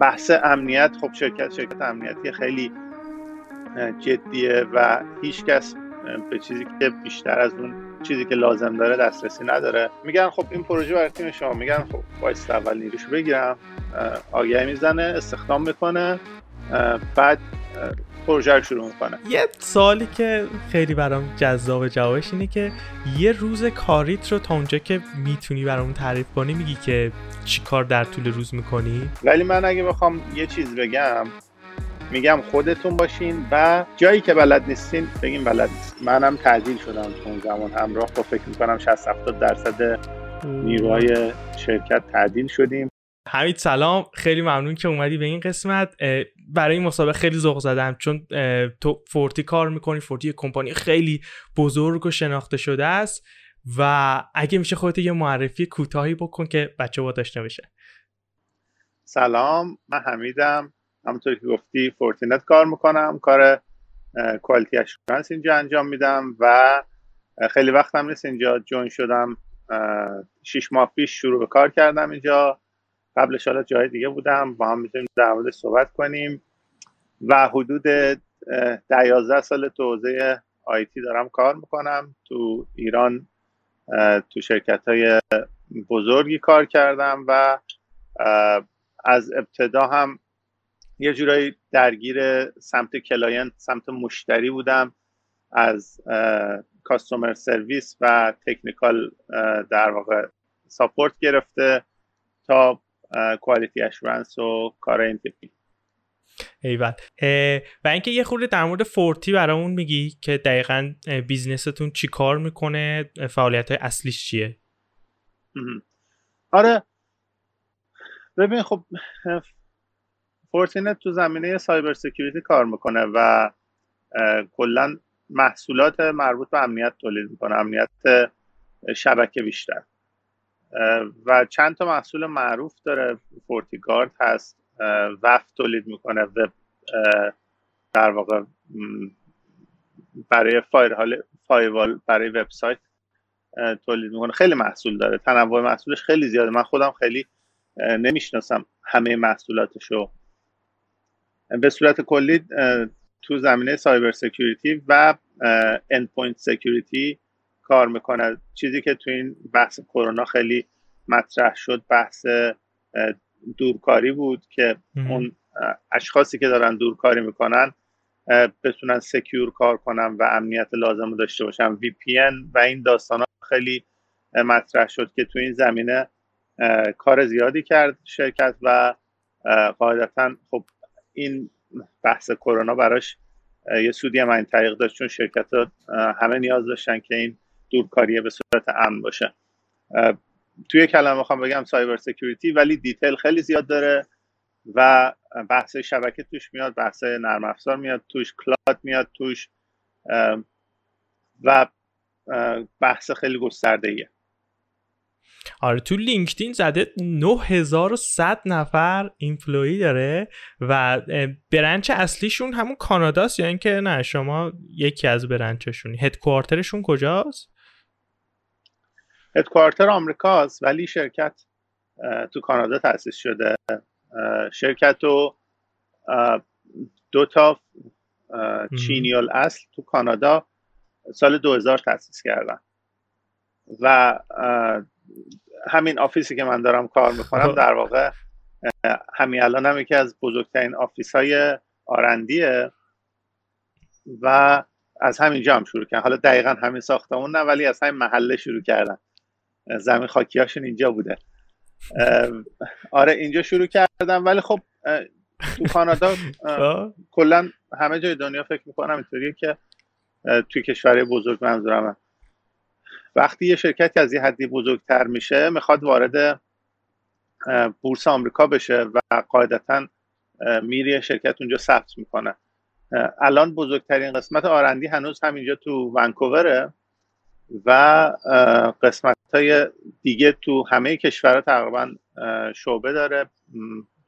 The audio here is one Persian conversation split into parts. بحث امنیت، خب شرکت امنیتی خیلی جدیه و هیچ کس به چیزی که بیشتر از اون چیزی که لازم داره دسترسی نداره. میگن خب این پروژه برای تیم شما، میگن خب وایس اول نیروشو بگیرم، آگهی میزنه، استخدام میکنه، بعد پروژه شروع میکنه. یه سوالی که خیلی برام جذاب جوابش اینه که یه روز کاریت رو تا اونجا که میتونی برامون تعریف کنی، میگی که چی کار در طول روز میکنی؟ ولی من اگه بخوام یه چیز بگم، میگم خودتون باشین و جایی که بلد نیستین بگین بلد نیست. منم تعدیل شدم اون زمان، همراه با فکر میکنم 60-70% نیروهای شرکت تعدیل شدیم. حمید سلام، خیلی ممنون که اومدی به این قسمت. برای این مسابقه خیلی ذوق زدم چون تو فورتی کار میکنی، فورتی یک کمپانی خیلی بزرگ و شناخته شده است و اگه میشه خودت یه معرفی کوتاهی بکن که بچه‌ها داشته باشه. سلام، من حمیدم، همونطور که گفتی فورتینت کار میکنم، کار کوالیتی اشورنس اینجا انجام میدم و خیلی وقتم نیست اینجا جوین شدم، 6 ماه پیش شروع به کار کردم اینجا، قبلش حالا جای دیگه بودم. با هم میتونیم در موردش صحبت کنیم و حدود 11 سال تو حوزه آیتی دارم کار میکنم. تو ایران تو شرکت‌های بزرگی کار کردم و از ابتدا هم یه جورایی درگیر سمت کلاینت، سمت مشتری بودم، از کاستومر سرویس و تکنیکال در واقع ساپورت گرفته تا کوالیتی اشورنس و کار این تیپی. ایوال و اینکه یه خورده در مورد فورتی برامون میگی که دقیقاً بیزنستون چی کار میکنه، فعالیت‌های اصلیش چیه؟ آره ببین، خب فورتینت تو زمینه سایبر سکیوریتی کار میکنه و کلاً محصولات مربوط به امنیت تولید میکنه، امنیت شبکه بیشتر، و چند تا محصول معروف داره. فورتیگارد هست، وف تولید میکنه، وب در واقع برای فایروال برای وبسایت تولید میکنه. خیلی محصول داره، تنوع محصولش خیلی زیاده، من خودم خیلی نمیشناسم همه محصولاتشو. به صورت کلی تو زمینه سایبر سکیوریتی و اندپوینت سکیوریتی کار میکنه. چیزی که تو این بحث کرونا خیلی مطرح شد بحث دورکاری بود که اون اشخاصی که دارن دورکاری میکنن بتونن سکیور کار کنن و امنیت لازم رو داشته باشن. VPN و این داستانا خیلی مطرح شد که تو این زمینه کار زیادی کرد شرکت و قاعدتا خب این بحث کرونا براش یه سودی هم این طریق داشت، چون شرکت‌ها همه نیاز داشتن که این دورکاریه به صورت امن باشه. توی کلمه میخوام بگم سایبر سکیوریتی، ولی دیتیل خیلی زیاد داره و بحث شبکه توش میاد، بحث نرم افزار میاد توش، کلاد میاد توش و بحث خیلی گسترده‌ایه. آره تو لینکدین زده 9100 نفر ایمپلویی داره و برنچ اصلیشون همون کاناداست یا اینکه نه شما یکی از برنچشونی؟ هدکوارترشون کجاست؟ هدکوارتر آمریکاست ولی شرکت تو کانادا تأسیس شده. شرکت رو 2 تا چینی الاصل تو کانادا سال 2000 تأسیس کردن و همین آفیسی که من دارم کار میکنم در واقع همین الان هم یکی از بزرگترین آفیس های آرندیه و از همینجا هم شروع کردن. حالا دقیقا همین ساختمون نه، ولی از همین محله شروع کردن، زمین خاکی هاشون اینجا بوده. آره اینجا شروع کردن، ولی خب تو کانادا کلا همه جای دنیا فکر میکنم اینطوریه که توی کشورهای بزرگ، منظورم وقتی یه شرکت که از یه حدی بزرگتر میشه میخواد وارد بورس آمریکا بشه و قاعدتا میری شرکت اونجا ثبت میکنه. الان بزرگترین قسمت آرندی هنوز همینجا تو ونکووره و قسمت‌های دیگه تو همه کشورها تقریبا شعبه داره.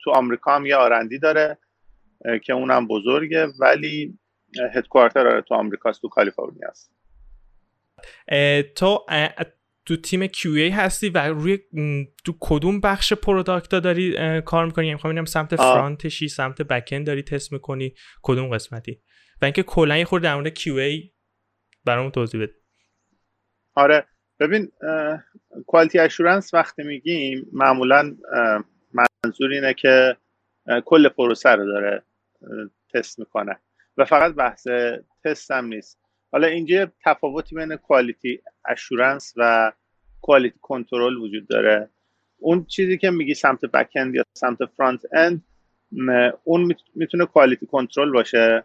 تو آمریکا هم یه آرندی داره که اونم بزرگه، ولی هدکوارتر تو آمریکاست، تو کالیفرنیا است. تو تو تیم QA هستی و روی تو کدوم بخش پروداکتا داری کار میکنی؟ میخوام ببینم سمت فرانتشی، سمت بک اند داری تست میکنی، کدوم قسمتی؟ و اینکه کلا یه خورده در مورد QA برام توضیح بده. آره ببین، کوالیتی اشورنس وقتی میگیم معمولا منظور اینه که کل پروسه رو داره تست میکنه و فقط بحث تست هم نیست. حالا اینجا تفاوتی بین کوالیتی اشورنس و کوالیتی کنترل وجود داره. اون چیزی که میگی سمت بک اند یا سمت فرانت اند، اون میتونه کوالیتی کنترل باشه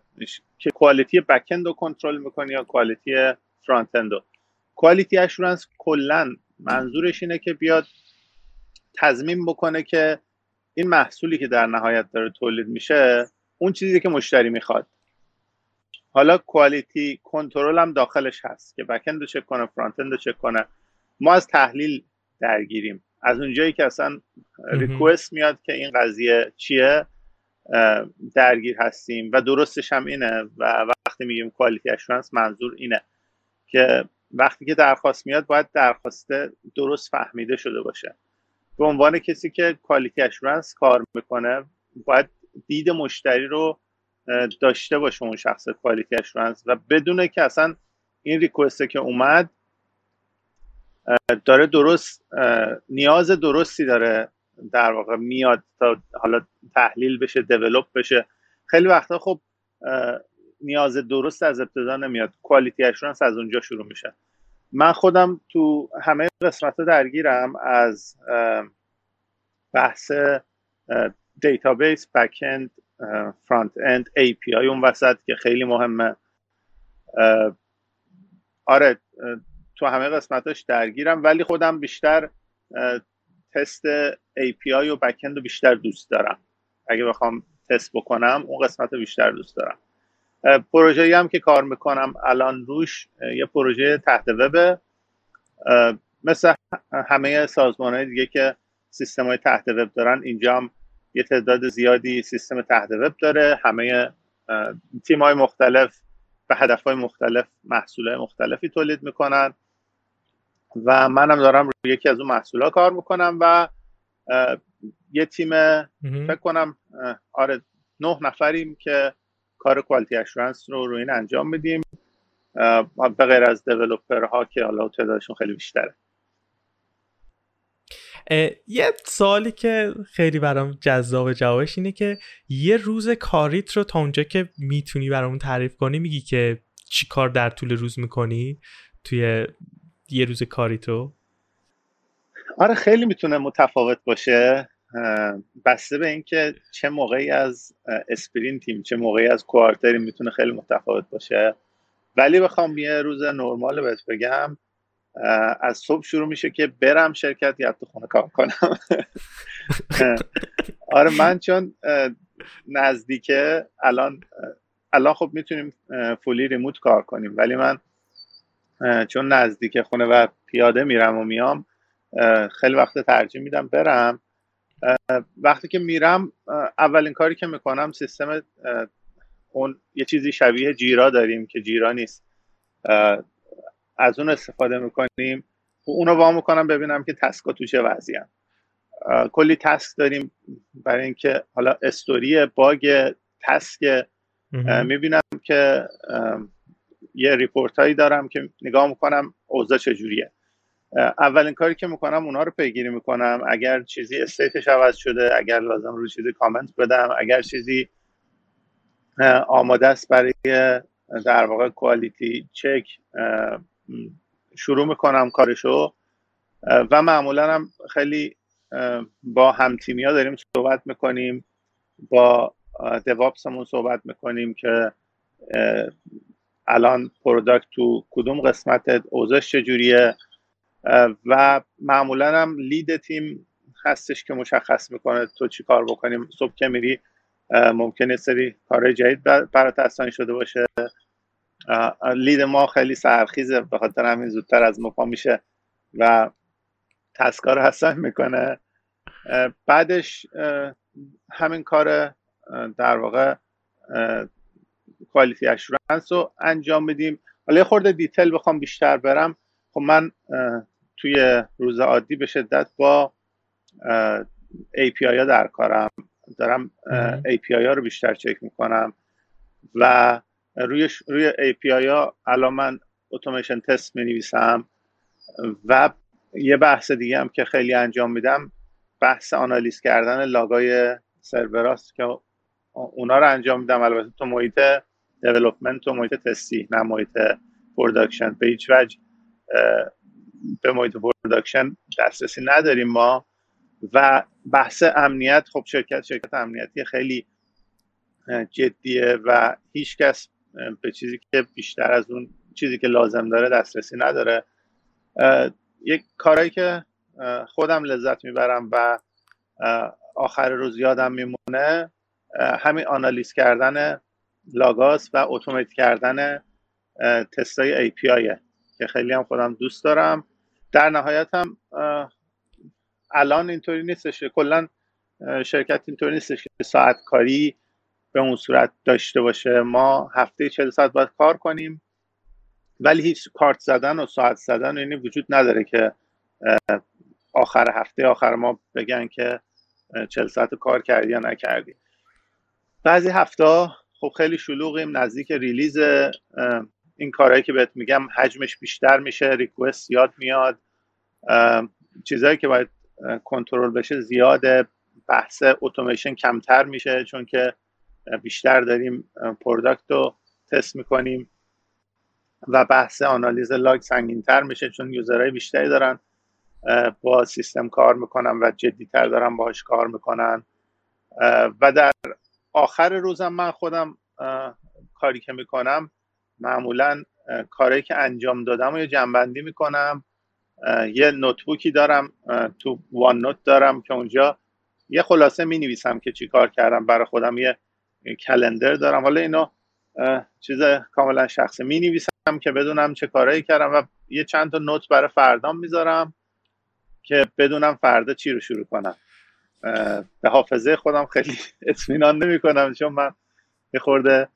که کوالیتی بک اند رو کنترل میکنه یا کوالیتی فرانت اند رو. کوالیتی اشورنس کلا منظورش اینه که بیاد تضمین بکنه که این محصولی که در نهایت داره تولید میشه اون چیزی که مشتری میخواد. حالا کوالیتی کنترل هم داخلش هست که بک اند رو چک کنه، فرانت اند رو چک کنه. ما از تحلیل درگیریم، از اونجایی که اصلا ریکوست میاد که این قضیه چیه درگیر هستیم و درستش هم اینه. و وقتی میگیم کوالیتی اشورنس منظور اینه که وقتی که درخواست میاد باید درخواست درست فهمیده شده باشه. به عنوان کسی که کوالیتی اشورنس کار میکنه باید دید مشتری رو داشته باشه اون شخص کوالیتی اشورنس و بدونه که اصلا این ریکوئسته که اومد داره درست نیاز درستی داره در واقع میاد تا حالا تحلیل بشه، دیولپ بشه. خیلی وقتا خب نیاز درست از ابتدا نمیاد، کوالیتی اشورنس از اونجا شروع میشه. من خودم تو همه قسمت‌ها درگیرم، از بحث دیتابیس، بک اند، فرانت اند، ای پی آی اون وسط که خیلی مهمه. آره تو همه قسمتاش درگیرم، ولی خودم بیشتر تست ای پی آی و بک اند رو بیشتر دوست دارم. اگه بخوام تست بکنم اون قسمت رو بیشتر دوست دارم. پروژه‌ای هم که کار میکنم الان روش یه پروژه تحت وب، مثل همه سازمان‌های دیگه که سیستم‌های تحت وب دارن، اینجا هم یه تعداد زیادی سیستم تحت وب داره. همه تیم‌های مختلف به هدف‌های مختلف محصولات مختلفی تولید میکنن و منم دارم روی یکی از اون محصول‌ها کار میکنم و یه تیم فکر کنم آره 9 نفریم که کار کوالیتی اشورنس رو این انجام میدیم، به غیر از دیولپرها که حالا تعدادشون خیلی بیشتره. یه سوالی که خیلی برام جذاب جوابش اینه که یه روز کاریت رو تا اونجا که میتونی برامون تعریف کنی، میگی که چی کار در طول روز میکنی توی یه روز کاریت رو؟ آره خیلی میتونه متفاوت باشه، بسته به این که چه موقعی از اسپرینتیم چه موقعی از کوارتریم، میتونه خیلی متفاوت باشه. ولی بخوام یه روز نرمال بهت بگم، از صبح شروع میشه که برم شرکت یا تو خونه کار کنم. آره من چون نزدیکه الان خب میتونیم فولی ریموت کار کنیم، ولی من چون نزدیکه خونه و پیاده میرم و میام، خیلی وقت ترجیح میدم برم. وقتی که میرم اولین کاری که میکنم سیستم، اون یه چیزی شبیه جیرا داریم که جیرا نیست، از اون استفاده میکنیم و اونو وا میکنم ببینم که تسکا تو چه وضعیه. کلی تسک داریم برای اینکه حالا استوری باگ تسک، میبینم که یه ریپورت هایی دارم که نگاه میکنم اوضاع چجوریه. اولین کاری که میکنم اونا رو پیگیری میکنم، اگر چیزی استیتش عوض شده، اگر لازم رو چیزی کامنت بدم، اگر چیزی آماده است برای در واقع کوالیتی چک، شروع میکنم کارشو. و معمولا هم خیلی با همتیمیا داریم صحبت میکنیم، با دیوپسمون صحبت میکنیم که الان پروداکت تو کدوم قسمت، اوضاعش چجوریه، و معمولا هم لید تیم هستش که مشخص میکنه تو چی کار بکنیم. صبح که میری ممکنه سری کارهای جدید برات اساین شده باشه. لید ما خیلی سرخیزه، به خاطر همین زودتر از ما پا میشه و تسکار اساین میکنه. بعدش همین کار در واقع کوالیتی اشورنس رو انجام بدیم. حالا خورده دیتیل بخوام بیشتر برم، خب من توی روز عادی به شدت با API ها در کارم دارم، API ها رو بیشتر چک میکنم و روی API ها الان من اتوماسیون تست مینویسم و یه بحث دیگه هم که خیلی انجام میدم بحث آنالیز کردن لاگای سروراست که اونا رو انجام میدم، البته تو محیط دیولپمنت و محیط تستی، نه محیط پروداکشن. به هیچ وجه به محیط پروداکشن دسترسی نداریم ما. و بحث امنیت، خب شرکت امنیتی خیلی جدیه و هیچ کس به چیزی که بیشتر از اون چیزی که لازم داره دسترسی نداره. یک کارایی که خودم لذت میبرم و آخر روز یادم میمونه همین آنالیز کردن لاگاس و اتومات کردن تستای ای پی آیه که خیلی هم خودم دوست دارم. در نهایت هم الان اینطوری نیستش، کلا شرکت اینطوری نیستش که ساعت کاری به اون صورت داشته باشه. ما هفته 40 ساعت باید کار کنیم ولی هیچ کارت زدن و ساعت زدن یعنی وجود نداره که آخر هفته آخر ما بگن که 40 ساعت کار کردی یا نکردی. بعضی هفته خب خیلی شلوغیم، نزدیک ریلیز، این کارهایی که بهت میگم حجمش بیشتر میشه، ریکوست زیاد میاد، چیزایی که باید کنترل بشه زیاده، بحث اتوماسیون کمتر میشه چون که بیشتر داریم پروداکت رو تست میکنیم و بحث آنالیز لاگ سنگین‌تر میشه چون یوزرهای بیشتری دارن با سیستم کار میکنن و جدی‌تر دارن باهاش کار میکنن. و در آخر روزم من خودم کاری که میکنم معمولا کاری که انجام دادم رو جمع‌بندی میکنم. یه نوتبوکی دارم، تو وان نوت دارم که اونجا یه خلاصه می نویسم که چی کار کردم. برای خودم یه کلندر دارم، حالا اینو چیز کاملا شخصی می نویسم که بدونم چه کارایی کردم و یه چند تا نوت برای فردام میذارم که بدونم فردا چی رو شروع کنم. به حافظه خودم خیلی اطمینان نمی کنم چون من یه خورده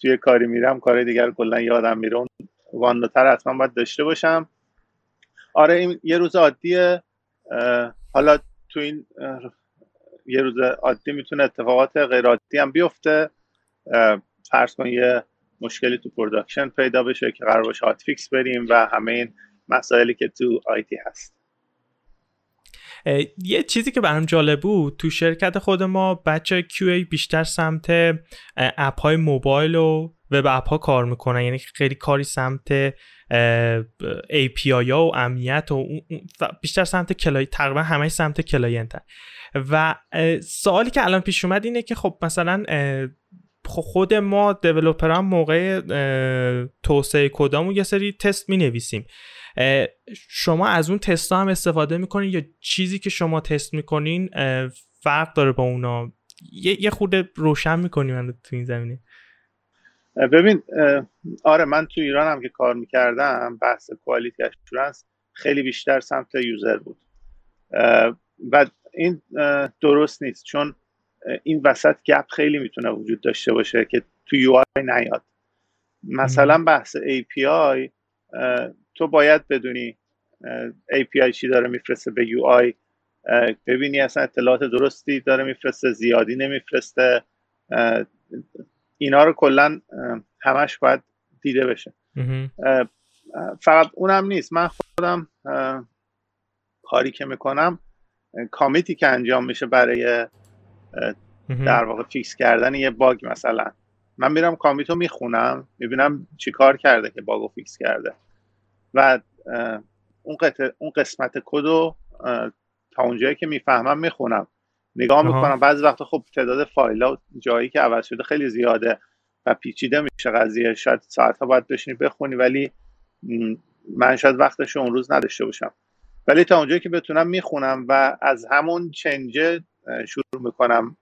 توی کاری میرم، کارهای دیگر کلا یادم میره. اون وان نوتر حتما باید داشته باشم. آره این یه روز عادیه. حالا تو این یه روز عادی میتونه اتفاقات غیر عادی هم بیفته. فرض کن یه مشکلی تو پروداکشن پیدا بشه که قرار باشه هات فیکس بریم و همه این مسائلی که تو آیتی هست. یه چیزی که برام جالب بود تو شرکت خود ما بچه QA بیشتر سمت اپ‌های موبایل و وب اپ‌ها کار میکنن، یعنی خیلی کاری سمت API ها و امنیت و بیشتر سمت کلاینت، تقریبا همه سمت کلاینت هست. و سوالی که الان پیش اومد اینه که خب مثلا خود ما دیولپرها موقع توسعه کدامون یه سری تست مینویسیم، شما از اون تست ها هم استفاده میکنین یا چیزی که شما تست میکنین فرق داره با اونا؟ یه خورده روشن میکنی من تو این زمینه؟ ببین آره، من تو ایران هم که کار میکردم بحث کوالیتی اشورنس خیلی بیشتر سمت یوزر بود و این درست نیست چون این وسط گپ خیلی میتونه وجود داشته باشه که تو یو آی نیاد. مثلا بحث ای پی آی، تو باید بدونی ای پی آی چی داره میفرسته به یو آی، ببینی اصلا اطلاعات درستی داره میفرسته، زیادی نمیفرسته، اینا رو کلا همش باید دیده بشه. فقط اونم نیست، من خودم کاری که میکنم کامیتی که انجام میشه برای در واقع فیکس کردن یه باگ، مثلا من میرم کامیت رو میخونم میبینم چی کار کرده که باگ رو فیکس کرده و اون قسمت کد رو تا اونجایی که میفهمم میخونم، نگاه میکنم. بعضی وقتا خب تعداد فایل ها جایی که عوض شده خیلی زیاده و پیچیده میشه قضیه، شاید ساعت ها باید بشینی بخونی ولی من شاید وقتش اون روز نداشته باشم، ولی تا اونجایی که بتونم میخونم و از همون چنجه شروع میکنم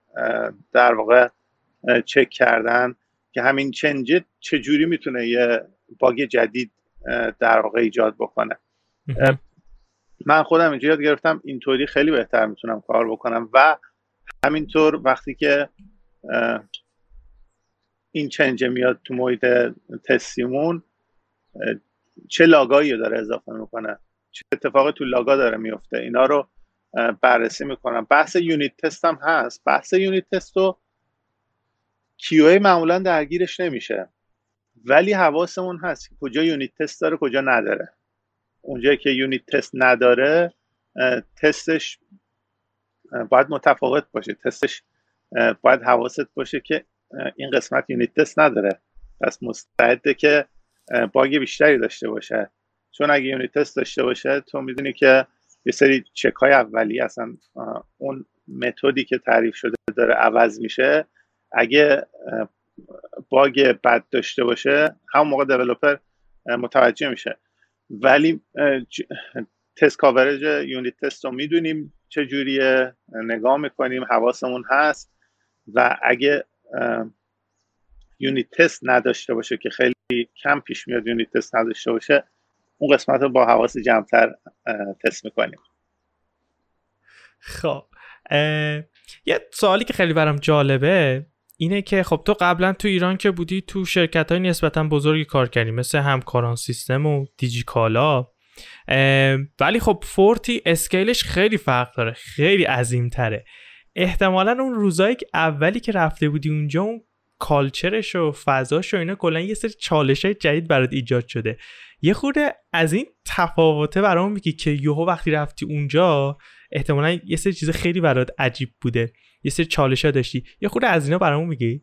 در واقع چک کردن که همین چنجه چجوری میتونه یه باگ جدید در واقع ایجاد بکنه. من خودم اینجا یاد گرفتم اینطوری خیلی بهتر میتونم کار بکنم و همینطور وقتی که این چنج میاد تو محیط تستیمون چه لاگایی داره اضافه میکنه، چه اتفاقی تو لاگا داره میفته، اینا رو بررسی میکنم. بحث یونیت تست هم هست. بحث یونیت تست رو QA معمولا درگیرش نمیشه، ولی حواسمون هست که کجا یونیت تست داره کجا نداره. اونجایی که یونیت تست نداره تستش باید متفاوت باشه، تستش باید حواست باشه که این قسمت یونیت تست نداره، پس مستعده که باگ بیشتری داشته باشه. چون اگه یونیت تست داشته باشه تو میدونی که یه سری چک های اولی اصلا اون متدی که تعریف شده داره عوض میشه. اگه باگ بد داشته باشه همون موقع دیولپر متوجه میشه. ولی تست کاورج یونیت تست رو میدونیم چجوریه، نگاه میکنیم، حواسمون هست. و اگه یونیت تست نداشته باشه که خیلی کم پیش میاد یونیت تست نداشته باشه، اون قسمت رو با حواس جمع‌تر تست میکنیم. خب یه سوالی که خیلی برام جالبه اینه که خب تو قبلا تو ایران که بودی تو شرکت های نسبتا بزرگی کار کردی مثل همکاران سیستم و دیجیکالا، ولی خب فورتی اسکیلش خیلی فرق داره، خیلی عظیم‌تره. احتمالاً اون روزایی که اولی که رفته بودی اونجا اون کالچرش و فضاش و اینا کلا یه سری چالش‌های جدید برات ایجاد شده. یه خورده از این تفاوته برام میگی که یهو وقتی رفتی اونجا احتمالاً یه سری چیز خیلی برات عجیب بوده، یه سری چالش‌ها داشتی، یه خورده از اینا برام میگی؟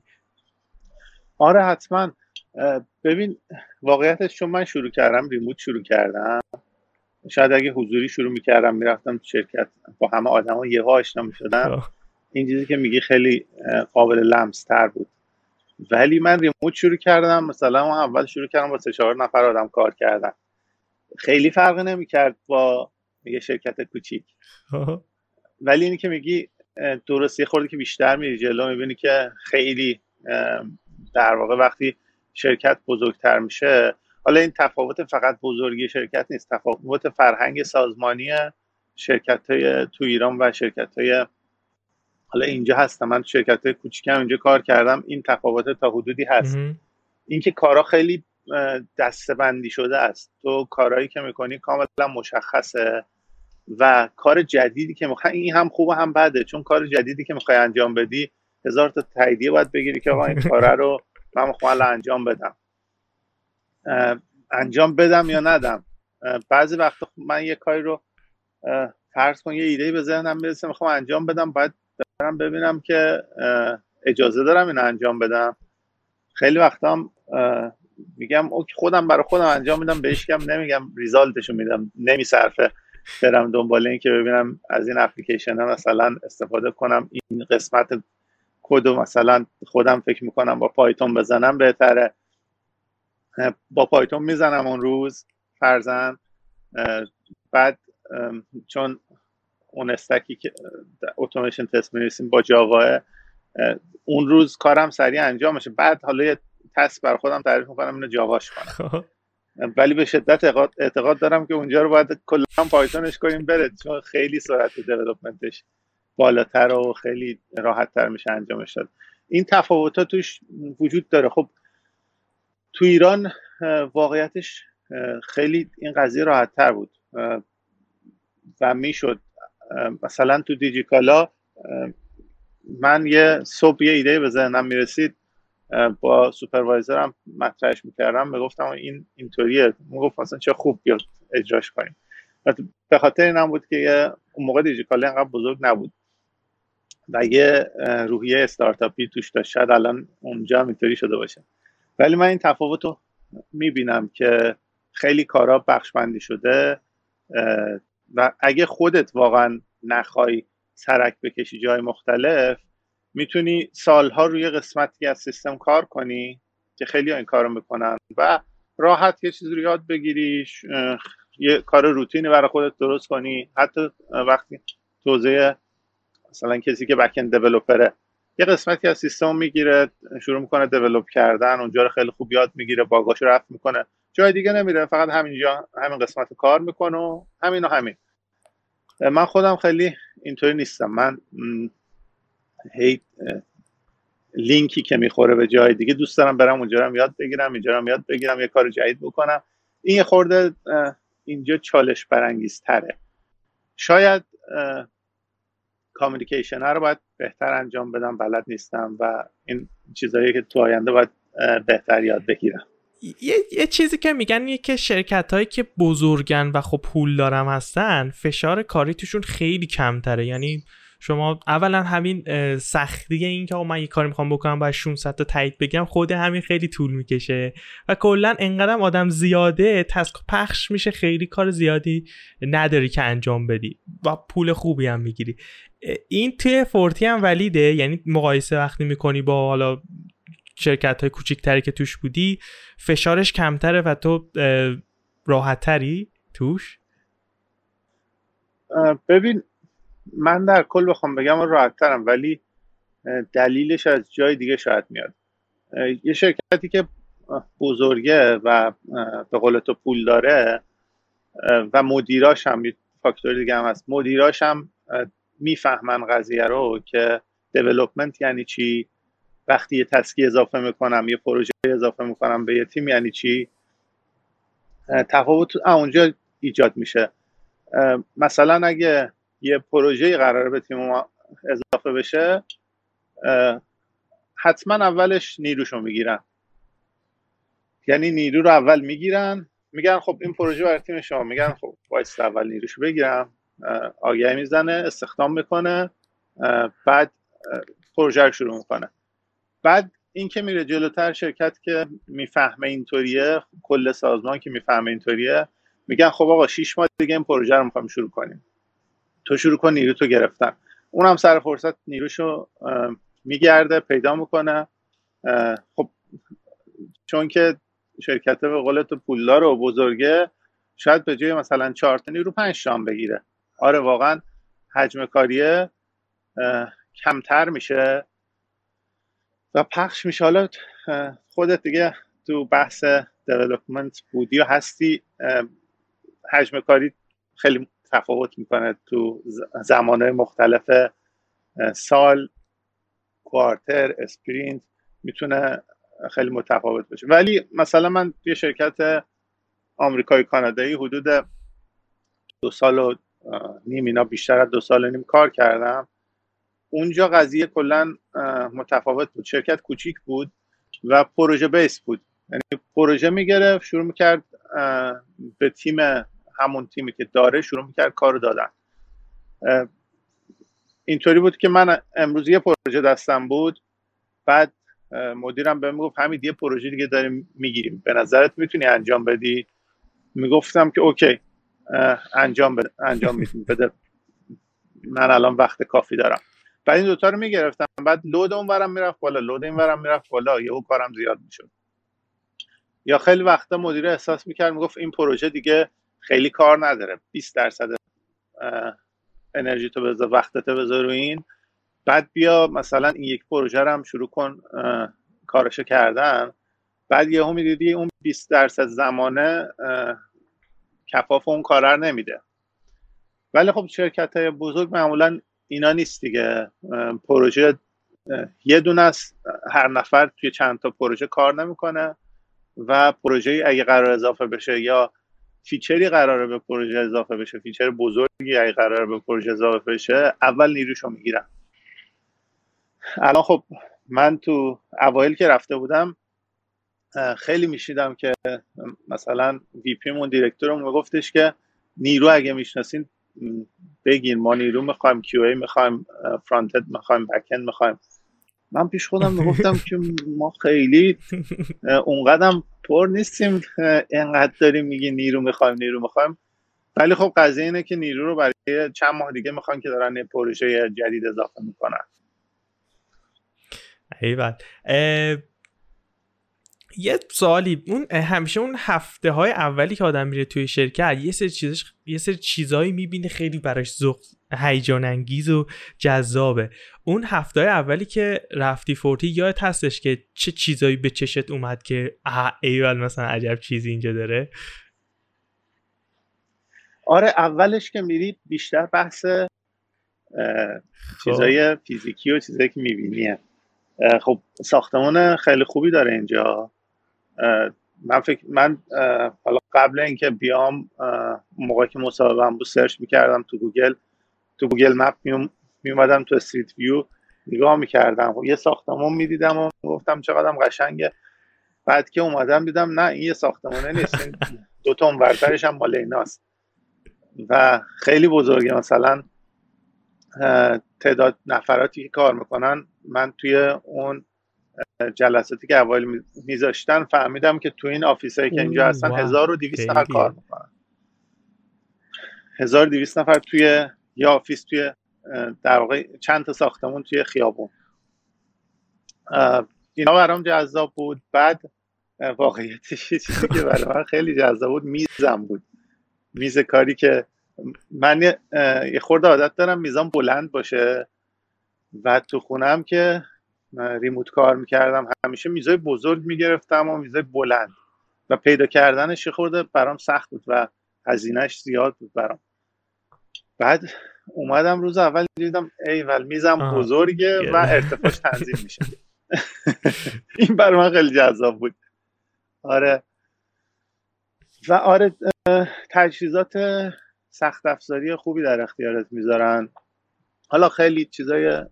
آره حتما. ببین واقعیتش چون من شروع کردم ریموت شروع کردم، شاید اگه حضوری شروع میکردم میرفتم شرکت با همه آدم ها یه ها آشنا میشدم، این چیزی که میگی خیلی قابل لمس تر بود. ولی من ریموت شروع کردم، مثلا من اول شروع کردم با 3-4 نفر آدم کار کردم، خیلی فرق نمیکرد با یه شرکت کوچیک. ولی اینی که میگی درستی خورده که بیشتر میری جلو میبینی که خیلی در واقع وقتی شرکت بزرگتر میشه، حالا این تفاوت فقط بزرگی شرکت نیست، تفاوت فرهنگ سازمانی شرکت‌های تو ایران و شرکت‌های حالا اینجا هستم. من شرکت‌های کوچیکم اینجا کار کردم، این تفاوت تا حدودی هست. اینکه کارا خیلی دسته‌بندی شده است، تو کارهایی که می‌کنی کاملا مشخصه و کار جدیدی که می‌خوای، این هم خوبه هم بده، چون کار جدیدی که می‌خوای انجام بدی هزار تا تاییدیه باید بگیری که آقا این کارا رو من می‌خوام انجام بدم، انجام بدم یا ندم. بعضی وقتا من یه کاری رو فرض کن یه ایده‌ای به ذهنم میرسه میخوام انجام بدم، باید برم ببینم که اجازه دارم اینو انجام بدم. خیلی وقتا هم میگم اوکی خودم برای خودم انجام میدم، بهش کم نمیگم، ریزالتشو میدم، نمیصرفه برم دنبال این که ببینم از این اپلیکیشن ها مثلا استفاده کنم، این قسمت کد رو مثلا خودم فکر میکنم با پایتون بزنم بهتره، با پایتون میزنم اون روز فرضاً. بعد چون اون استکی که اتوماسیون تست می‌نویسیم با جاوا، اون روز کارم سریع انجام میشه. بعد حالا یه تست بر خودم تعریف می‌کنم اینو جاواش کنم. ولی به شدت اعتقاد دارم که اونجا رو باید کلاً پایتونش کنیم بره، چون خیلی سرعت دیولپمنتش بالاتر و خیلی راحت‌تر میشه انجامش داد. این تفاوت‌ها توش وجود داره. خب تو ایران واقعیتش خیلی این قضیه راحت تر بود و میشد. مثلا تو دیجیکالا من یه صبح یه ایده به ذهنم میرسید با سوپروایزرم مطرحش میکردم، میگفتم این اینطوریه، میگفت اصلا چه خوب بیاد اجراش کنیم. به خاطر این هم بود که اون موقع دیجیکالا اینقدر بزرگ نبود و یه روحیه استارتاپی توش داشت، شاید الان اونجا هم اینطوری شده باشه. ولی من این تفاوت رو میبینم که خیلی کارا بخشبندی شده و اگه خودت واقعا نخوای سرک بکشی جای مختلف، میتونی سالها روی قسمتی از سیستم کار کنی که خیلی ها این کار رو میکنن و راحت یه چیز رو یاد بگیری، یه کار روتینی برای خودت درست کنی. حتی وقتی توضیح مثلا کسی که بک‌اند دیولپره یه قسمتی از سیستم میگیره شروع میکنه دیولپ کردن، اونجا رو خیلی خوب یاد میگیره، باگاشو رفع میکنه، جای دیگه نمیره، فقط همینجا همین قسمت کار میکنه و همین و همین. من خودم خیلی اینطوری نیستم، من هی لینکی که میخوره به جای دیگه دوست دارم برم اونجا رو یاد بگیرم، اینجا رو یاد بگیرم، یه کار جدید بکنم. این یه خورده اینجا چالش برانگیزتره. شاید کامیونیکیشن ها رو باید بهتر انجام بدم، بلد نیستم و این چیزایی که تو آینده باید بهتر یاد بگیرم. یه چیزی که میگن اینه که شرکت‌هایی که بزرگن و خب پول دارن هستن، فشار کاری توشون خیلی کمتره. یعنی شما اولا همین سختی این که من یه کاری میخوام بکنم باید 600 تا تایید بگم، خود همین خیلی طول میکشه و کلا انقدرم آدم زیاده، تسک پخش میشه، خیلی کار زیادی نداری که انجام بدی و پول خوبی هم میگیری. این توی فورتی هم ولیده، یعنی مقایسه وقتی میکنی با حالا شرکت‌های کوچیک‌تری که توش بودی، فشارش کمتره و تو راحت‌تری توش. ببین من در کل بخوام بگم راحت‌ترم، ولی دلیلش از جای دیگه شاید میاد. یه شرکتی که بزرگه و به قول تو پول داره و مدیراش هم یه فاکتور دیگه هم هست، مدیراش هم میفهمن قضیه رو که دیولپمنت یعنی چی، وقتی یه تسکی اضافه میکنم، یه پروژه اضافه میکنم به یه تیم یعنی چی. تفاوت اونجا ایجاد میشه. مثلا اگه یه پروژه قراره به تیم اضافه بشه، حتما اولش نیروشو میگیرن، یعنی نیرو رو اول میگیرن، میگن خب این پروژه برای تیم شما، میگن خب وایس اول نیروشو بگیرم، آگهی میزنه، استخدام میکنه، بعد پروژه رو شروع میکنه. بعد این که میره جلوتر، شرکت که میفهمه اینطوریه، کل سازمان که میفهمه اینطوریه، میگن خب آقا 6 ماه دیگه این پروژه رو میخوایم شروع کنیم، تو شروع کن نیرو تو گرفتن. اونم سر فرصت نیروشو میگرده پیدا میکنه. خب چون که شرکت به قول تو پولدار و بزرگه، شاید به جای مثلا 4 تا نیرو 5 تا بگیره. آره واقعا حجم کاریه کمتر میشه و پخش میشه. حالا خودت دیگه تو بحث دیولپمنت بودی و هستی، حجم کاری خیلی تفاوت میکنه تو زمانهای مختلف سال، کوارتر، اسپرینت، میتونه خیلی متفاوت باشه. ولی مثلا من یه شرکت آمریکایی کانادایی حدود 2.5 سال اینا، بیشتر از 2.5 سال کار کردم. اونجا قضیه کلن متفاوت بود. شرکت کوچیک بود و پروژه بیس بود، یعنی پروژه میگرفت، شروع میکرد به تیم، همون تیمی که داره شروع میکرد کارو دادن. اینطوری بود که من امروز یه پروژه دستم بود، بعد مدیرم بهم گفت حمید یه پروژه دیگه داریم میگیریم، به نظرت میتونی انجام بدی؟ میگفتم که اوکی انجام بده، من الان وقت کافی دارم. بعد این دوتا رو میگرفتم، بعد لود اونورم میرفت بالا، لود اینورم میرفت بالا، یهو کارم زیاد میشد. یا خیلی وقتا مدیر احساس میکرد، میگفت این پروژه دیگه خیلی کار نداره، 20% انرژی تو بذار، وقتت بذار رو این، بعد بیا مثلا این یک پروژه رو هم شروع کن کارشو کردن. بعد یهو میدیدی اون 20% زمانه کفاف اون کار رو نمیده. ولی خب شرکت‌های بزرگ معمولاً اینا نیست دیگه، پروژه یه دونه است، هر نفر توی چند تا پروژه کار نمیکنه و پروژه اگه قرار اضافه بشه یا فیچری قراره به پروژه اضافه بشه، فیچر بزرگی اگه قراره به پروژه اضافه بشه، اول نیروشو میگیرن. الان خب من تو اوایل که رفته بودم خیلی میشیدم که مثلا ویپیمون، دیرکتورمون میگفتش که نیرو اگه میشناسین بگین، ما نیرو میخوایم، QA میخوایم، فرانت اند میخوایم، بک اند میخوایم. من پیش خودم میگفتم که ما خیلی اونقدرم پر نیستیم، اینقدر داریم میگین نیرو میخوایم. ولی خب قضیه اینه که نیرو رو برای چند ماه دیگه میخوان که دارن یه پروژه جدید اضافه میکنن. ایوان یه سوالی، اون همیشه اون هفته های اولی که آدم میره توی شرکت یه سری چیزایی میبینه خیلی براش ذوق، هیجان انگیز و جذابه. اون هفته های اولی که رفتی فورتی، یادت هستش که چه چیزایی به چشت اومد که ایول مثلا عجب چیزی اینجا داره؟ آره، اولش که میری بیشتر بحث چیزای فیزیکی و چیزایی که میبینیه. خب ساختمان خیلی خوبی داره اینجا، من حالا قبل اینکه بیام موقعی که مصاحبه‌ام بود سرچ می‌کردم تو گوگل مپ میومدم تو استریت ویو نگاه می‌کردم، یه ساختمان می‌دیدم و گفتم چقدرم قشنگه. بعد که اومدم دیدم نه این یه ساختمانه نیست، دو تا اونورترش هم مال ایناست و خیلی بزرگه. مثلا تعداد نفراتی که کار میکنن، من توی اون جلساتی که اول میذاشتن فهمیدم که تو این آفیسایی که اینجا هستن 1200 نفر کار میکنن. 1200 نفر توی یه آفیس، توی در واقع چند تا ساختمون توی خیابون. اینا برام جذاب بود. بعد واقعیتش چیزی که برای من خیلی جذاب بود میزم بود. میز کاری که من یه خورده عادت دارم میزم بلند باشه و تو خونم که ریموت کار میکردم همیشه میزای بزرگ میگرفتم و میزای بلند و پیدا کردنش یه خورده برام سخت بود و هزینهش زیاد بود برام. بعد اومدم روز اول دیدم ایول میزم بزرگه و ارتفاعش تنظیم میشه. این برای من خیلی جذاب بود. آره و آره تجهیزات سخت افزاری خوبی در اختیارت میذارن. حالا خیلی چیزای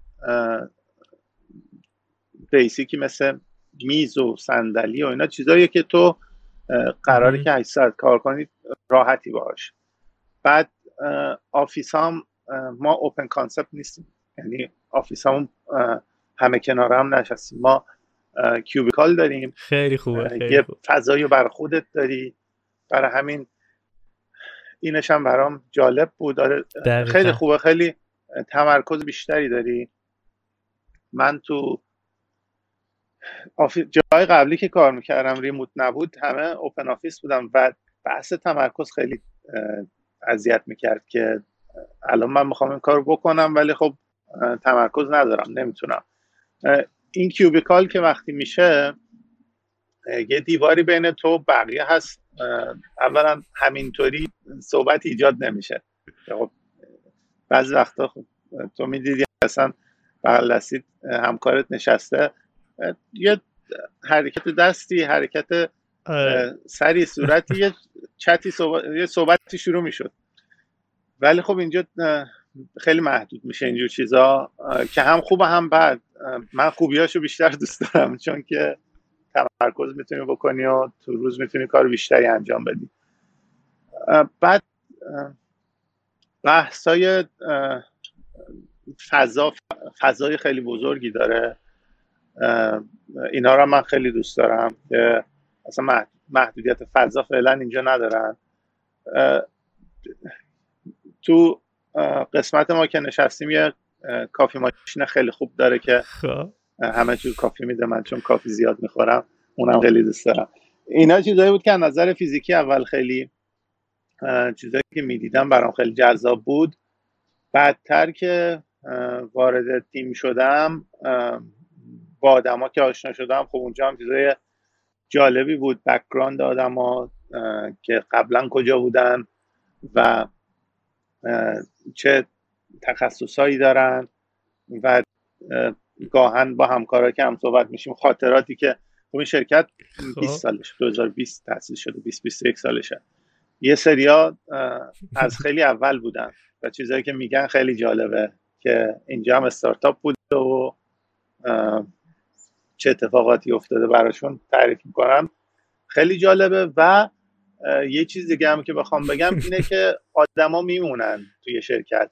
بیسیکی مثل میز و صندلی و اینا چیزایی که تو قراره که 8 ساعت کار کنی راحتی باش. بعد آفیس هم ما اوپن کانسپت نیستیم، یعنی آفیس هم همه کناره هم نشستیم، ما کیوبیکال داریم. خیلی خوبه، خیلی یه فضایی برای خودت داری، برای همین اینش هم برام جالب بود. خیلی خوبه، خیلی تمرکز بیشتری داری. من تو جای قبلی که کار میکردم ریموت نبود، همه اوپن آفیس بودم و بحث تمرکز خیلی اذیت میکرد که الان من میخوام این کار بکنم ولی خب تمرکز ندارم، نمیتونم. این کیوبیکال که وقتی میشه یه دیواری بین تو بقیه هست، اولا همینطوری صحبت ایجاد نمیشه. خب بعضی وقتا خب تو میدیدی اصلا بغل دستی همکارت نشسته، یه حرکت دستی، حرکت سری صورتی، یه چتی یه صحبتی شروع میشد. ولی خب اینجا خیلی محدود میشه اینجور چیزا که هم خوبه هم بد. من خوبیاشو بیشتر دوست دارم چون که تمرکز میتونی بکنی و تو روز میتونی کار بیشتری انجام بدی. بعد بحثای فضای خیلی بزرگی داره، اینا را من خیلی دوست دارم که اصلا محدودیت فضا فعلا اینجا ندارن. تو قسمت ما که نشستیم یه کافی ماشین خیلی خوب داره که همه جور کافی میده، من چون کافی زیاد میخورم اونم خیلی دوست دارم. اینا چیزایی بود که از نظر فیزیکی اول خیلی چیزایی که میدیدم برام خیلی جذاب بود. بعدتر که وارد تیم شدم با آدم ها که آشنا شدم، خب اونجا هم چیزای جالبی بود، بک‌گراند آدم ها که قبلا کجا بودن و چه تخصصایی دارن و گاهن با همکارا که هم صحبت میشیم خاطراتی که خب این شرکت 20 سالش 2020 تأسیس شده، 20-21 سالشه. یه سریا از خیلی اول بودن و چیزایی که میگن خیلی جالبه که اینجا هم استارتاپ بوده و چه اتفاقاتی افتاده براشون تعریف میکنم، خیلی جالبه. و یه چیز دیگه هم که بخوام بگم اینه که آدما میمونن توی شرکت.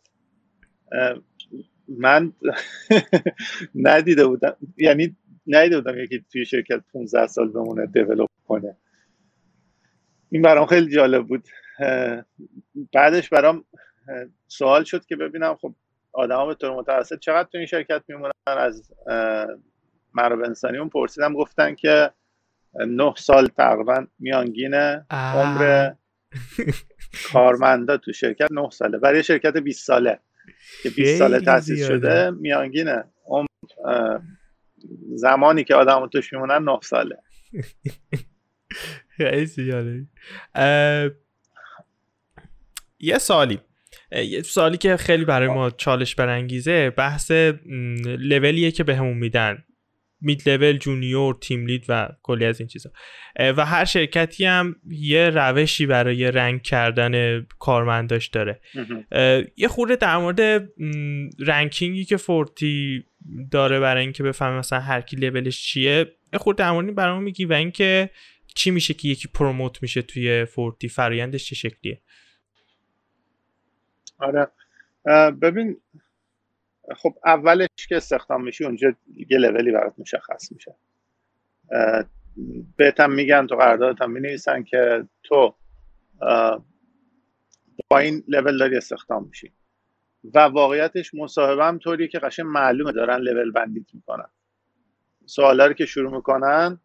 من ندیده بودم یکی توی شرکت 15 سال بمونه، دیولپ کنه. این برام خیلی جالب بود. بعدش برام سوال شد که ببینم خب آدما به طور متوسط چقدر توی این شرکت میمونن. از منابع انسانیون پرسیدم، گفتن که 9 سال تقریبا میانگین عمر کارمندا تو شرکت 9 ساله. برای شرکت 20 ساله که 20 ساله تأسیس شده میانگین عمر زمانی که آدم توش میمونن 9 ساله. خیلی زیاده. یه سوالی که خیلی برای ما چالش برانگیزه بحث لولیه که بهمون میدن مید لول، جونیور، تیم لید و کلی از این چیزا. و هر شرکتی هم یه روشی برای رنگ کردن کارمنداش داره. یه خورده در مورد رنکینگی که فورتی داره برای اینکه بفهمیم مثلا هر کی لولش چیه، یه خورده در مورد برام میگی و اینکه چی میشه که یکی پروموت میشه توی فورتی، فرآیندش چه شکلیه؟ آره ببین، خب اولش که استخدام میشی اونجا یه لولی برات مشخص میشه، بهت هم میگن، تو قراردادت هم مینویسن که تو با این لول داری استخدام میشی و واقعیتش مصاحبه هم طوریه که قشنگ معلومه دارن لول بندی میکنن. سوالا رو که شروع میکنن،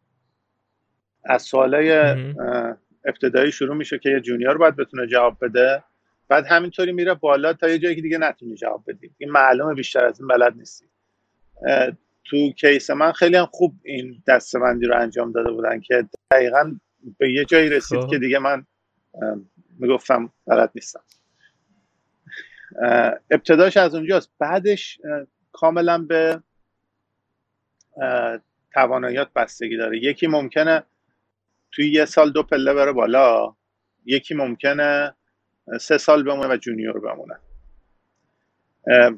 از سوالای ابتدایی شروع میشه که یه جونیور باید بتونه جواب بده، بعد همینطوری میره بالا تا یه جایی که دیگه نتونی جواب بدی. این معلومه بیشتر از این بلد نیستی. تو کیس من خیلی هم خوب این دسته‌بندی رو انجام داده بودن که دقیقاً به یه جایی رسید که دیگه من میگفتم بلد نیستم. ابتداش از اونجاست. بعدش کاملا به تواناییات بستگی داره. یکی ممکنه توی یه سال 2 پله بره بالا، یکی ممکنه 3 سال بمونه و جونیور بمونه.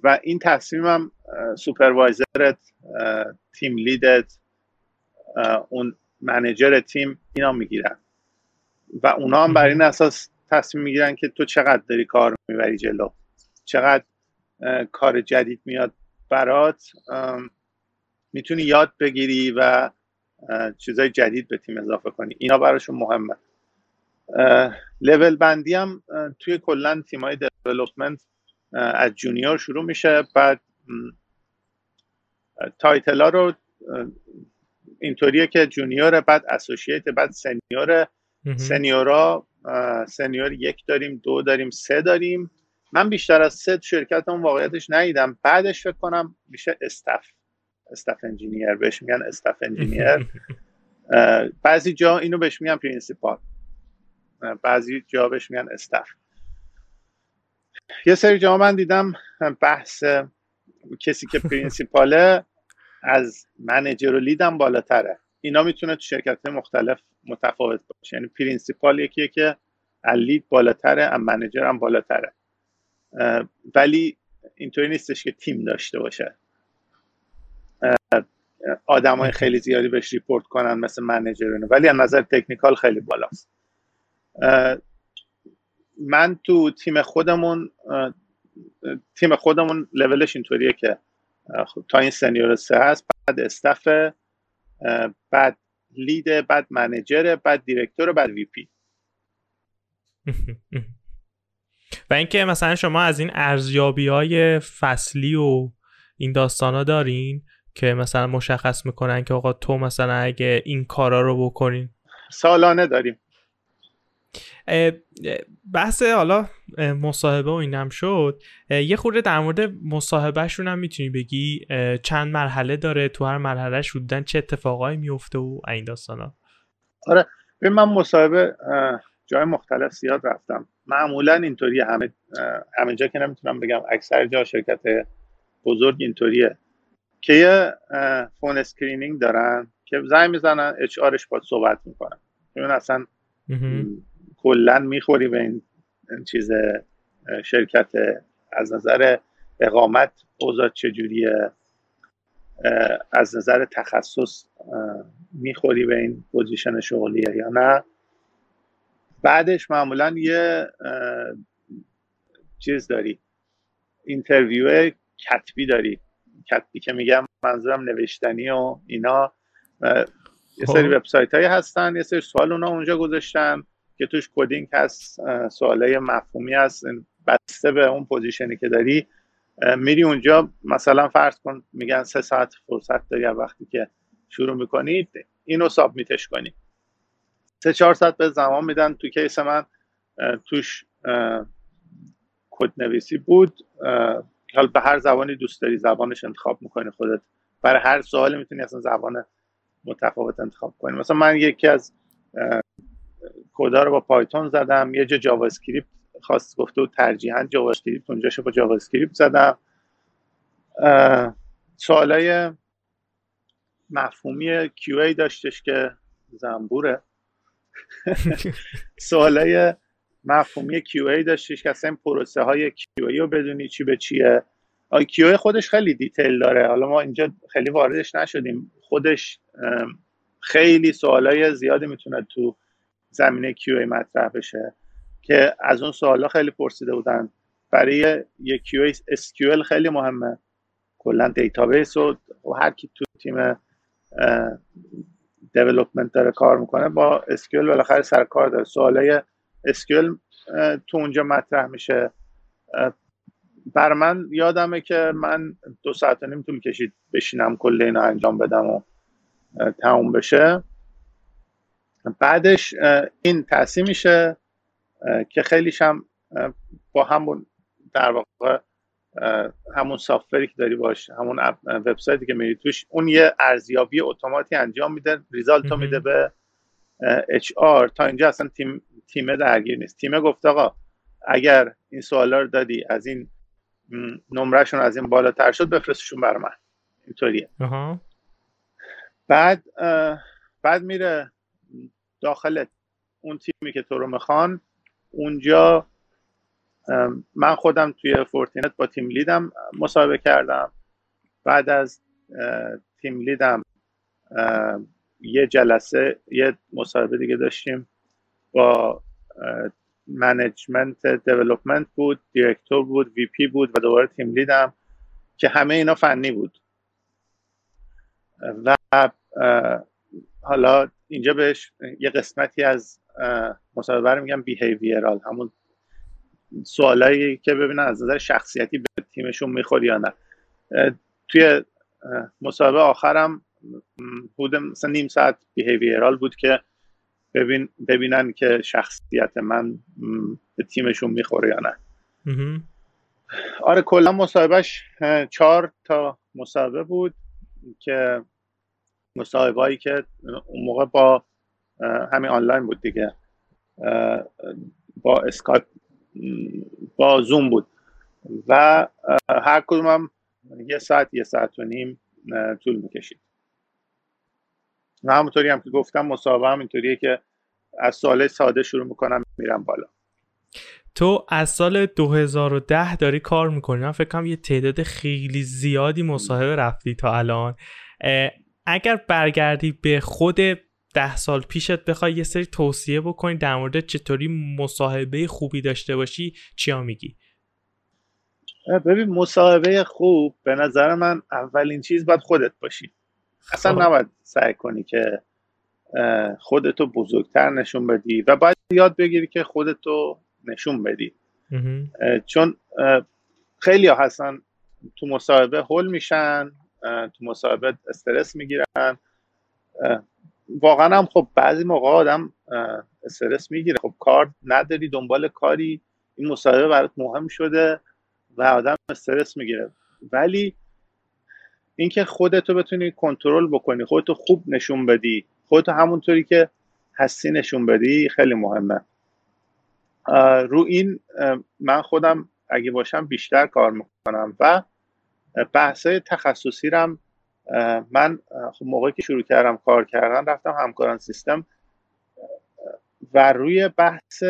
و این تصمیمم سوپروایزرت، تیم لیدت، اون منیجر تیم، اینا میگیرن و اونا هم بر این اساس تصمیم میگیرن که تو چقدر داری کار میبری جلو، چقدر کار جدید میاد برات، میتونی یاد بگیری و چیزای جدید به تیم اضافه کنی. اینا براشون مهمه. لول بندی هم توی کلن تیمای دیولوپمنت از جونیور شروع میشه. بعد تایتل ها رو اینطوریه که جونیور، بعد اسوشییت، بعد سنیور. سنیورا سنیور 1 داریم، 2 داریم، 3 داریم. من بیشتر از 3 شرکت هم واقعیتش ندیدم. بعدش فکر کنم میشه استاف انجینیر، بهش میگن استاف انجینیر. بعضی جا اینو بهش میگن پرینسیپال، بعضی جا بهش میگن استاف. یه سری جا من دیدم بحث کسی که پرینسیپاله از منیجر و لیدم بالاتره. اینا میتونه تو شرکت‌های مختلف متفاوت باشه. یعنی پرینسیپال یکیه که لید بالاتره، از منیجر هم بالاتره، ولی اینطوری نیستش که تیم داشته باشه، آدمای خیلی زیادی بهش ریپورت کنن مثل منیجرونه، ولی از نظر تکنیکال خیلی بالاست. من تو تیم خودمون لولش اینطوریه که تا این سنیور 3 هست، بعد استاف، بعد لید، بعد منیجر، بعد دیرکتور، بعد وی پی. و اینکه مثلا شما از این ارزیابی‌های فصلی و این داستانا دارین که مثلا مشخص میکنن که آقا تو مثلا اگه این کارا رو بکنین، سالانه داریم. بحث حالا مصاحبه و اینم شد، یه خورده در مورد مصاحبه شون هم میتونی بگی چند مرحله داره، تو هر مرحله شدن چه اتفاقایی میفته و این داستانا؟ آره ببین، من مصاحبه جای مختلف زیاد رفتم. معمولا اینطوری، همه جا که نمیتونم بگم، اکثر جا شرکت بزرگ اینطوریه که یه فون اسکرینینگ دارن که زنگ میزنن، اچ آرش باهات صحبت میکنن. چون اصلا کلن میخوری به این چیز شرکت از نظر اقامت اوضاع چجوریه، از نظر تخصص میخوری به این پوزیشن شغلیه یا نه. بعدش معمولا یه چیز داری، اینترویو کتبی داری. کتبی که میگم منظورم نوشتنی و اینا. یه سری وبسایت هایی هستن، یه سری سوال اونا اونجا گذاشتن که توش کدینگ هست، سوالای مفهومی هست، بسته به اون پوزیشنی که داری میری اونجا. مثلا فرض کن میگن 3 ساعت فرصت داری وقتی که شروع میکنی، اینو سابمیتش کنی. 3-4 ساعت به زمان میدن. تو کیس من توش کد نویسی بود، حالا به هر زبانی دوست داری زبانش انتخاب میکنی خودت. برای هر سوال میتونی اصلا زبان متفاوت انتخاب کنی. مثلا من یکی از کدا رو با پایتون زدم، یه جا جاوا اسکریپت خواست، گفته بود ترجیحاً جاوا اسکریپت، اونجاشو با جاوا اسکریپت زدم. سوالای مفهومی QA داشتش که زنبوره سوالای مفهومی QA داشتش که اصلا پروسه های QA رو بدونی چی به چیه. QA خودش خیلی دیتیل داره، حالا ما اینجا خیلی واردش نشدیم، خودش خیلی سوالای زیادی میتونه تو زمینه QA مطرح بشه که از اون سوالا خیلی پرسیده بودن. برای یک QA SQL خیلی مهمه، کلا دیتابیس و هر کی تو تیم دیولپمنت داره کار میکنه با SQL بالاخره سر کار داره، سوالای SQL تو اونجا مطرح میشه. بر من یادمه که من 2.5 ساعت طول کشید بشینم کل اینا انجام بدم و تموم بشه. بعدش این تصحیح میشه که خیلیش هم با همون در واقع همون سافت‌وری که داری باشه، همون وبسایتی که میری توش، اون یه ارزیابی اتوماتی انجام میده، ریزالتو میده به HR. تا اینجا اصلا تیمه درگیر نیست. تیمه گفت آقا اگر این سوالا رو دادی، از این نمرهشون از این بالاتر شد بفرستشون برام، اینطوریه. بعد میره داخل اون تیمی که تو رو میخوان. اونجا من خودم توی فورتینت با تیم لیدم مصاحبه کردم. بعد از تیم لیدم یه جلسه، یه مصاحبه دیگه داشتیم با منیجمنت دیولپمنت بود، دیرکتور بود، وی پی بود و دوباره تیم لیدم که همه اینا فنی بود. و حالا اینجا بهش یه قسمتی از مصاحبه رو میگم بیهیویرال، همون سوالایی که ببینن از نظر شخصیتی به تیمشون میخوره یا نه. توی مصاحبه آخرم بودم مثلا نیم ساعت بیهیویرال بود که ببینن که شخصیت من به تیمشون میخوره یا نه. آره کلا مصاحبهش 4 تا مصاحبه بود که مصاحبه‌ای که اون موقع با همین آنلاین بود دیگه، با اسکایپ با زوم بود و هر کدومم 1 ساعت 1 ساعت و نیم طول میکشید. و همونطوری هم که گفتم مصاحبه هم اینطوریه که از سوال ساده شروع میکنم میرم بالا. تو از سال 2010 داری کار میکنی، من فکر کنم یه تعداد خیلی زیادی مصاحبه رفتی تا الان. اگر برگردی به خود 10 سال پیشت بخوای یه سری توصیه بکنی در مورد چطوری مصاحبه خوبی داشته باشی، چیا میگی؟ ببین مصاحبه خوب به نظر من اولین چیز باید خودت باشی. اصلا نباید سعی کنی که خودتو بزرگتر نشون بدی و باید یاد بگیری که خودتو نشون بدی. چون خیلی ها هستن تو مصاحبه هول میشن، تو مصاحبه استرس میگیرن. واقعا هم خب بعضی موقع آدم استرس میگیره، خب کار نداری، دنبال کاری، این مصاحبه برات مهم شده و آدم استرس میگیره. ولی اینکه خودتو بتونی کنترل بکنی، خودتو خوب نشون بدی، خودتو همونطوری که هستی نشون بدی خیلی مهمه. رو این من خودم اگه باشم بیشتر کار میکنم و بحثای تخصصی رم من موقعی که شروع کردم کار کردن رفتم همکاران سیستم و روی بحث،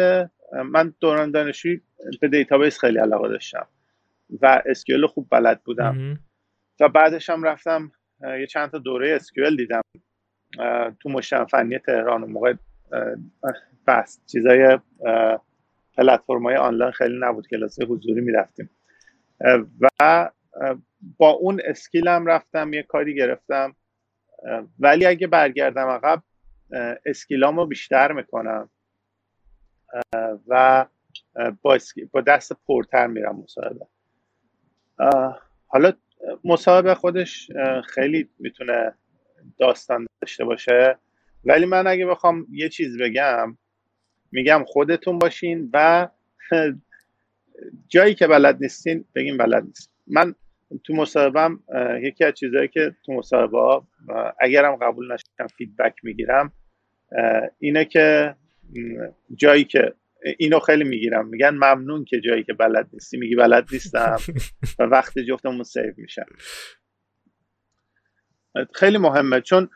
من دوران دانشجویی به دیتابیس خیلی علاقه داشتم و SQL خوب بلد بودم و بعدش هم رفتم یه چند تا دوره SQL دیدم تو مجتمع فنی تهران. اون موقع بحث چیزای پلتفرم‌های آنلاین خیلی نبود، کلاس حضوری می‌رفتیم و با اون اسکیلم رفتم یه کاری گرفتم. ولی اگه برگردم عقب اسکیلامو بیشتر میکنم و با دست پرتر میرم مصاحبه. حالا مصاحبه خودش خیلی میتونه داستان داشته باشه، ولی من اگه بخوام یه چیز بگم میگم خودتون باشین و جایی که بلد نیستین بگین بلد نیست. من تو مصاحبه‌ام یکی از چیزایی که تو مصاحبه‌ها اگرم قبول نشم فیدبک میگیرم اینه که جایی که اینو خیلی میگیرم، میگن ممنون که جایی که بلد نیستی میگی بلد نیستم و وقت جفتمون سیو میشه. خیلی مهمه، چون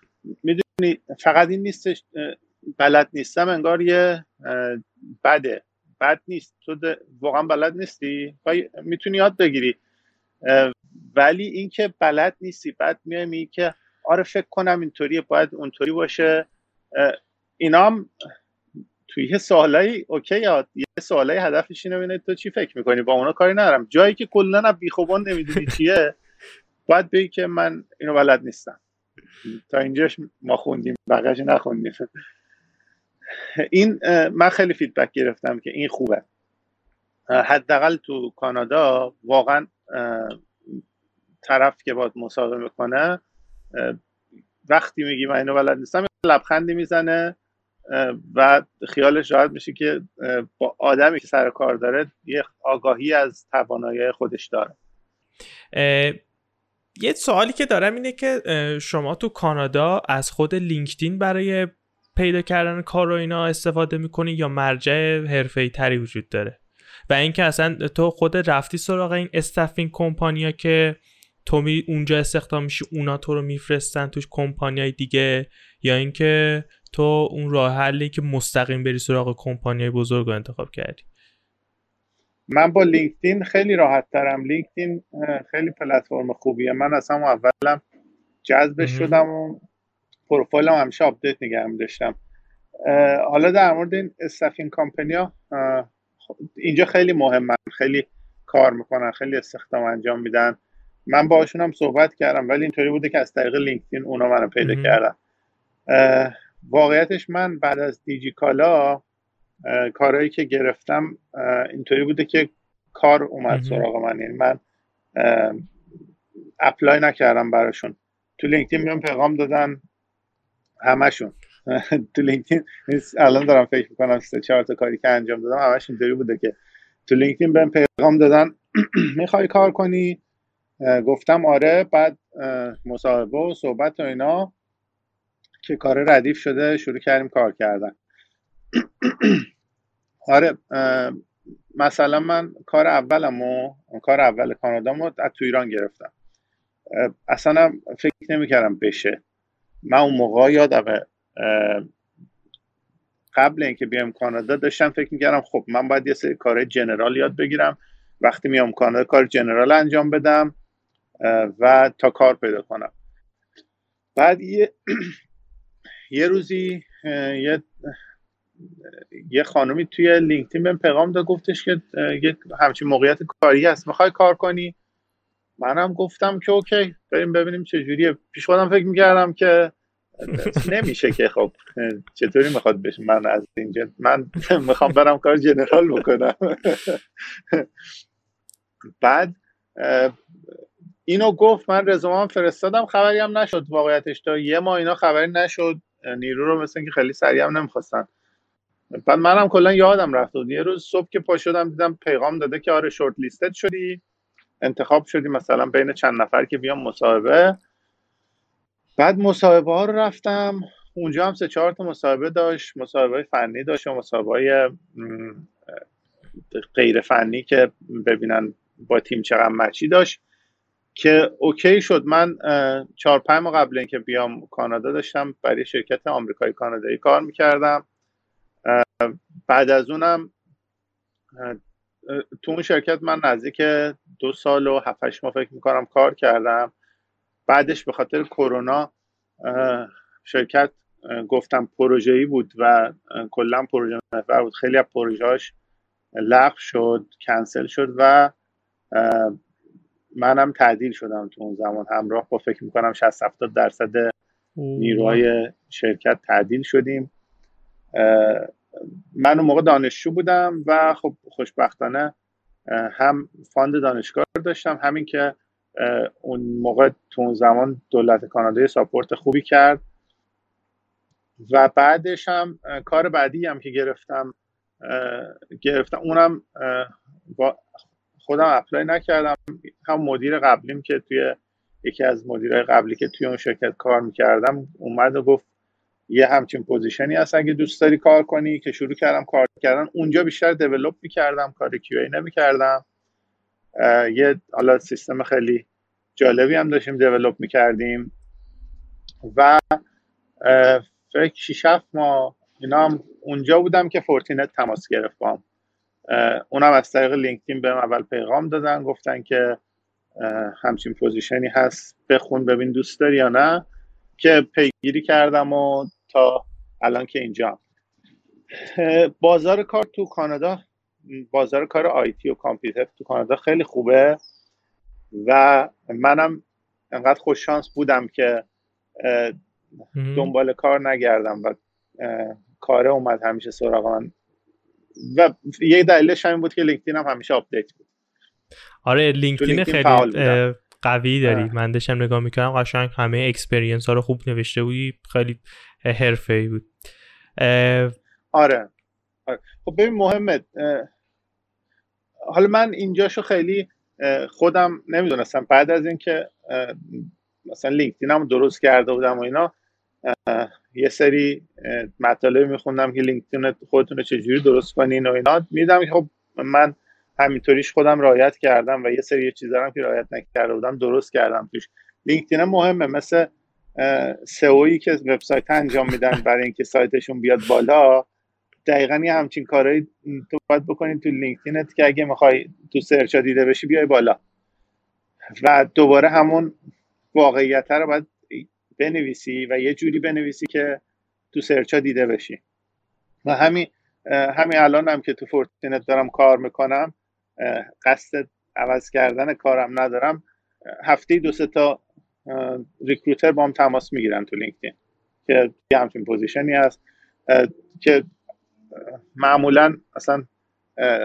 میدونی فقط این نیستش بلد نیستم انگار یه بد نیست، تو واقعا بلد نیستی میتونی یاد بگیری، ولی اینکه بلد نیستی بعد میای که آره فکر کنم اینطوریه باید اونطوری باشه، اینام توی یه سوالایی اوکی، یاد یه سوالایی هدفش اینه ببینید تو چی فکر میکنی، با اونا کاری ندارم. جایی که کلا بیخوبان نمیدونی چیه باید بگی که من اینو بلد نیستم، تا اینجاش ما خوندیم بقیه‌اش نخوندیم. این من خیلی فیدبک گرفتم که این خوبه، حداقل تو کانادا واقعا طرف که باید مصاحبه میکنه وقتی میگی من اینو بلد نیستم لبخندی میزنه و خیالش راحت میشه که با آدمی که سر کار داره یه آگاهی از توانایی خودش داره. یه سوالی که دارم اینه که شما تو کانادا از خود لینکدین برای پیدا کردن کار و اینا استفاده میکنی یا مرجع حرفه‌ای تری وجود داره؟ و اینکه اصلا تو خود رفتی سراغ این استافینگ کمپانیا که تو اونجا استخدام میشی اونا تو رو میفرستن توش کمپانیای دیگه، یا اینکه تو اون راه حلی که مستقیم بری سراغ کمپانیای بزرگ رو انتخاب کردی؟ من با لینکدین خیلی راحت ترم، لینکدین خیلی پلتفرم خوبیه، من از همون اولم جذبش شدم و پروفایلم همیشه آپدیت نگه داشتم. حالا در مورد این استافینگ کمپانیا اینجا خیلی مهمن، خیلی کار میکنن، خیلی استخدام انجام میدن. من باهاشون هم صحبت کردم ولی اینطوری بوده که از طریق لینکدین اونا منو پیدا کردن. واقعیتش من بعد از دیجیکالا کارهایی که گرفتم اینطوری بوده که کار اومد سراغ من، یعنی من اپلای نکردم براشون، تو لینکدین بهم پیغام دادن همشون. تو لینکدین الان دارم فکر میکنم 3-4 تا کاری که انجام دادم همش اینطوری بوده که تو لینکدین بهم پیغام دادن میخوای کار کنی، گفتم آره، بعد مصاحبه و صحبت و اینا که کار ردیف شده شروع کردیم کار کردن. آره مثلا من کار اول کانادامو از تو ایران گرفتم، اصلا فکر نمیکردم بشه. من اون موقع یادمه قبل اینکه بیام کانادا داشتم فکر میکردم خب من باید یه سری کارهای جنرال یاد بگیرم، وقتی میام کانادا کار جنرال انجام بدم و تا کار پیدا کنم. بعد یه روزی یه خانومی توی لینکدین بهم پیغام داد، گفتش که یه همچین موقعیت کاری هست میخوای کار کنی؟ منم گفتم که اوکی بریم ببینیم چه جوریه. پیش خودم فکر میکردم که نمیشه که خب چطوری میخواد بشه، من از اینجا من میخوام برم کار جنرال بکنم. بعد اینو گفت، من رزومم فرستادم، خبری هم نشد واقعیتش، تا یه ماه اینا خبری نشد، نیرو رو مثلا که خیلی سریع هم نمیخواستن. بعد منم کلا یادم رفت بود، یه روز صبح که پا شدم دیدم پیغام داده که آره شورت لیستد شدی، انتخاب شدی مثلا بین چند نفر که بیام مصاحبه. بعد مصاحبه ها رو رفتم، اونجا هم 3-4 تا مصاحبه داشت، مصاحبه فنی داشت و مصاحبه غیر فنی که ببینن با تیم چقدر مچی داشت که اوکی شد. من 4-5 ماه قبل اینکه بیام کانادا داشتم برای شرکت آمریکایی کانادایی کار میکردم. بعد از اونم تو اون شرکت من نزدیک 2 سال و 7-8 ماه فکر میکنم کار کردم. بعدش به خاطر کرونا شرکت گفتم پروژه‌ای بود و کلا پروژه محور بود، خیلی از پروژه‌اش لغو شد، کنسل شد و منم تعدیل شدم تو اون زمان، همراه با فکر میکنم 60-70% نیروهای شرکت تعدیل شدیم. من اون موقع دانشجو بودم و خب خوشبختانه هم فاند دانشگاه داشتم، همین که اون موقع تو اون زمان دولت کانادا ساپورت خوبی کرد. و بعدش هم کار بعدی هم که گرفتم اونم با خودم اپلای نکردم، هم مدیر قبلیم که توی یکی از مدیرای قبلی که توی اون شرکت کار میکردم اومد و گفت یه همچین پوزیشنی هست اگه دوست داری کار کنی، که شروع کردم کار کردن. اونجا بیشتر دیولپ میکردم، کار QA نمیکردم، یه حالا سیستم خیلی جالبی هم داشتیم دیولپ میکردیم و فکر 6-7 ماه اینا هم اونجا بودم که فورتینت تماس گرفت با هم. اونم از طریق لینکدین بهم اول پیغام دادن، گفتن که همچین پوزیشنی هست بخون ببین دوست داری یا نه، که پیگیری کردم و تا الان که اینجا. بازار کار تو کانادا، بازار کار آیتی و کامپیوتر تو کانادا خیلی خوبه و منم انقدر خوش شانس بودم که دنبال کار نگردم و کاره اومد همیشه سراغ من و یه دلیلش همین بود که لینکدین هم همیشه آپدیت بود. آره لینکدین خیلی قوی داری من داشتم نگاه میکردم، قشنگ همه اکسپریانس ها رو خوب نوشته بودی، خیلی حرفه‌ای بود. آره خب ببین مهمه، حالا من اینجاشو خیلی خودم نمیدونستم، بعد از اینکه مثلا لینکدین هم درست کرده بودم و اینا یه سری مطالب میخوندم که لینکدین خودتون رو چجوری درست کنین و اینا، میدم که خب من همینطوریش خودم رعایت کردم و یه سری چیزا هم که رعایت نکرده بودم درست کردم توش. لینکدین مهمه، مثل سئویی که وبسایت انجام میدن برای اینکه سایتشون بیاد بالا، دقیقاً یه همچین کارهایی تو باید بکنید تو لینکدینت که اگه میخوای تو سرچ دیده بشی بیای بالا و دوباره همون واقعیت رو باید بنویسی و یه جوری بنویسی که تو سرچ دیده بشی. و همین الان هم که تو فورتینت دارم کار میکنم، قصد عوض کردن کارم ندارم، هفته 2-3 تا ریکروتر با هم تماس میگیرن تو لینکدین که یه همچین پوزیشنی هست که معمولا اصلا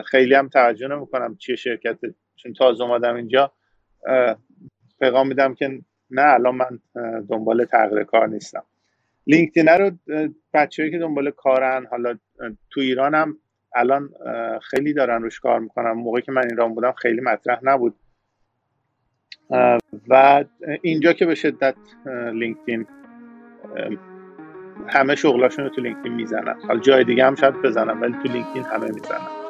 خیلی هم توجه نمیکنم چیه شرکت، چون تازه اومدم اینجا پیغام میدم که نه الان من دنبال تغییر کار نیستم. لینکدین رو بچه‌ای که دنبال کارن، حالا تو ایران هم الان خیلی دارن روش کار میکنن، موقعی که من ایران بودم خیلی مطرح نبود و اینجا که به شدت لینکدین همه شغلاشون رو تو لینکدین میزنن. حالا جای دیگه هم شاید بزنن ولی تو لینکدین همه میزنن.